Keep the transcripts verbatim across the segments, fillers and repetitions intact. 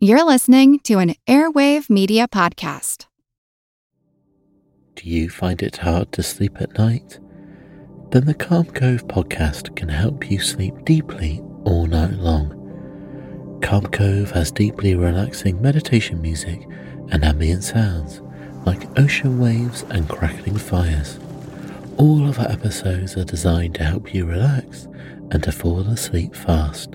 You're listening to an Airwave Media podcast. Do you find it hard to sleep at night? Then the Calm Cove podcast can help you sleep deeply all night long. Calm Cove has deeply relaxing meditation music and ambient sounds like ocean waves and crackling fires. All of our episodes are designed to help you relax and to fall asleep fast.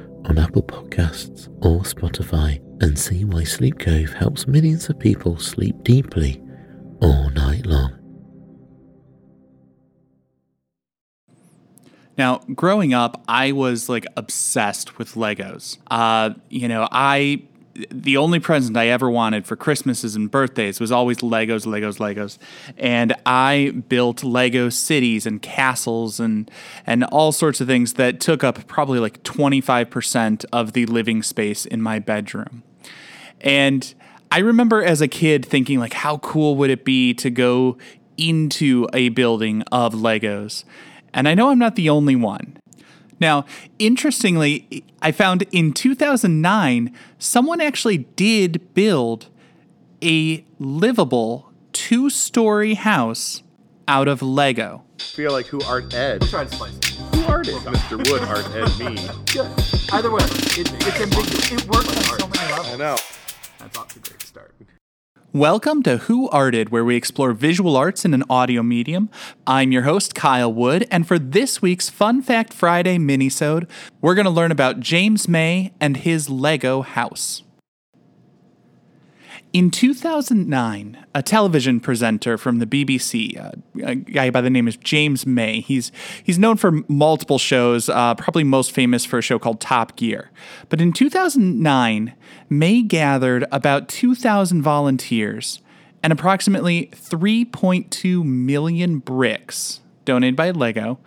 on Apple Podcasts or Spotify and see why Sleep Cove helps millions of people sleep deeply all night long. Now, growing up, I was like obsessed with Legos. Uh, you know, I... The only present I ever wanted for Christmases and birthdays was always Legos, Legos, Legos. And I built Lego cities and castles and and all sorts of things that took up probably like twenty-five percent of the living space in my bedroom. And I remember as a kid thinking, like, how cool would it be to go into a building of Legos? And I know I'm not the only one. Now, interestingly, I found in two thousand nine, someone actually did build a livable two-story house out of Lego. I feel like Who Arted? Try to slice it. Who Arted? Mister Wood Arted me. Good. Either way, it, it's ambiguous. It works on so many levels. I know. That's off to a great start. Welcome to Who Arted, where we explore visual arts in an audio medium. I'm your host, Kyle Wood, and for this week's Fun Fact Friday minisode, we're going to learn about James May and his Lego house. In two thousand nine, a television presenter from the B B C, uh, a guy by the name of James May, he's he's known for multiple shows, uh, probably most famous for a show called Top Gear. But in two thousand nine, May gathered about two thousand volunteers and approximately three point two million bricks donated by Lego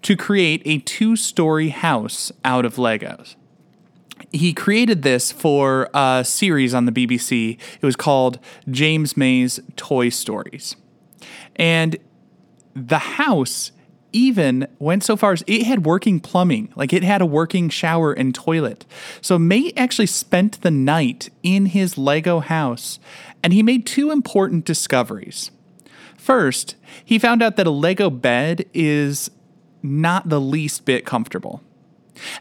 to create a two-story house out of Legos. He created this for a series on the B B C. It was called James May's Toy Stories. And the house even went so far as it had working plumbing. Like, it had a working shower and toilet. So May actually spent the night in his Lego house, and he made two important discoveries. First, he found out that a Lego bed is not the least bit comfortable.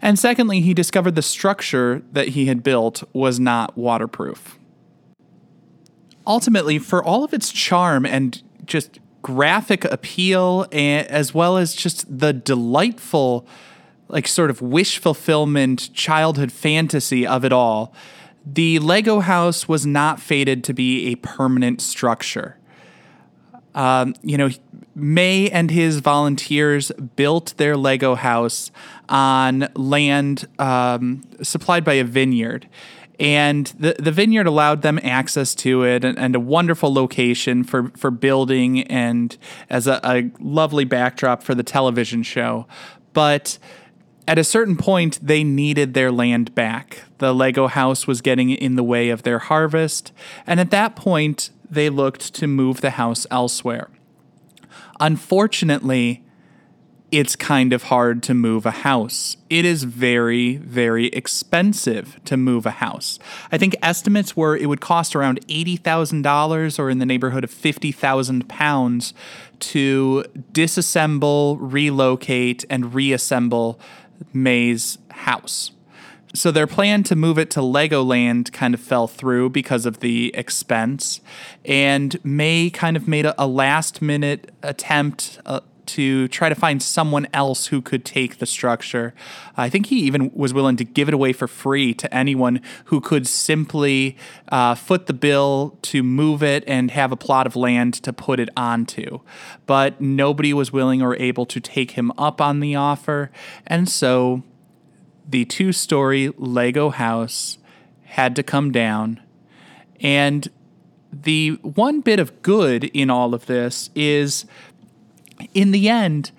And secondly, he discovered the structure that he had built was not waterproof. Ultimately, for all of its charm and just graphic appeal, as well as just the delightful, like, sort of wish fulfillment, childhood fantasy of it all, the Lego house was not fated to be a permanent structure. Um, you know, May and his volunteers built their Lego house on land um, supplied by a vineyard. And the, the vineyard allowed them access to it and, and a wonderful location for, for building and as a, a lovely backdrop for the television show. But at a certain point, they needed their land back. The Lego house was getting in the way of their harvest. And at that point, they looked to move the house elsewhere. Unfortunately, it's kind of hard to move a house. It is very, very expensive to move a house. I think estimates were it would cost around eighty thousand dollars or in the neighborhood of fifty thousand pounds to disassemble, relocate, and reassemble May's house. So their plan to move it to Legoland kind of fell through because of the expense. And May kind of made a, a last-minute attempt uh, to try to find someone else who could take the structure. I think he even was willing to give it away for free to anyone who could simply uh, foot the bill to move it and have a plot of land to put it onto. But nobody was willing or able to take him up on the offer. And so the two-story Lego house had to come down. And the one bit of good in all of this is, in the end,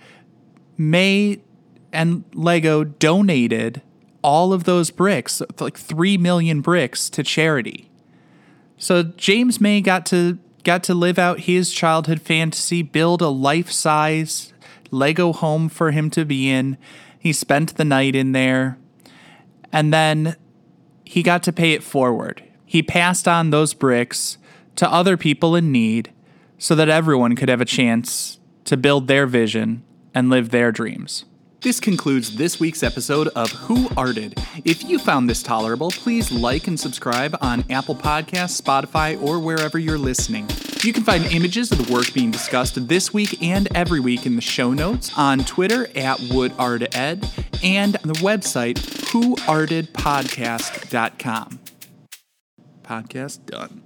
May and Lego donated all of those bricks, like three million bricks, to charity. So James May got to got to live out his childhood fantasy, build a life-size Lego home for him to be in. He spent the night in there, and then he got to pay it forward. He passed on those bricks to other people in need so that everyone could have a chance to build their vision and live their dreams. This concludes this week's episode of Who Arted. If you found this tolerable, please like and subscribe on Apple Podcasts, Spotify, or wherever you're listening. You can find images of the work being discussed this week and every week in the show notes, on Twitter at WoodArted, and on the website Who Arted Podcast dot com. Podcast done.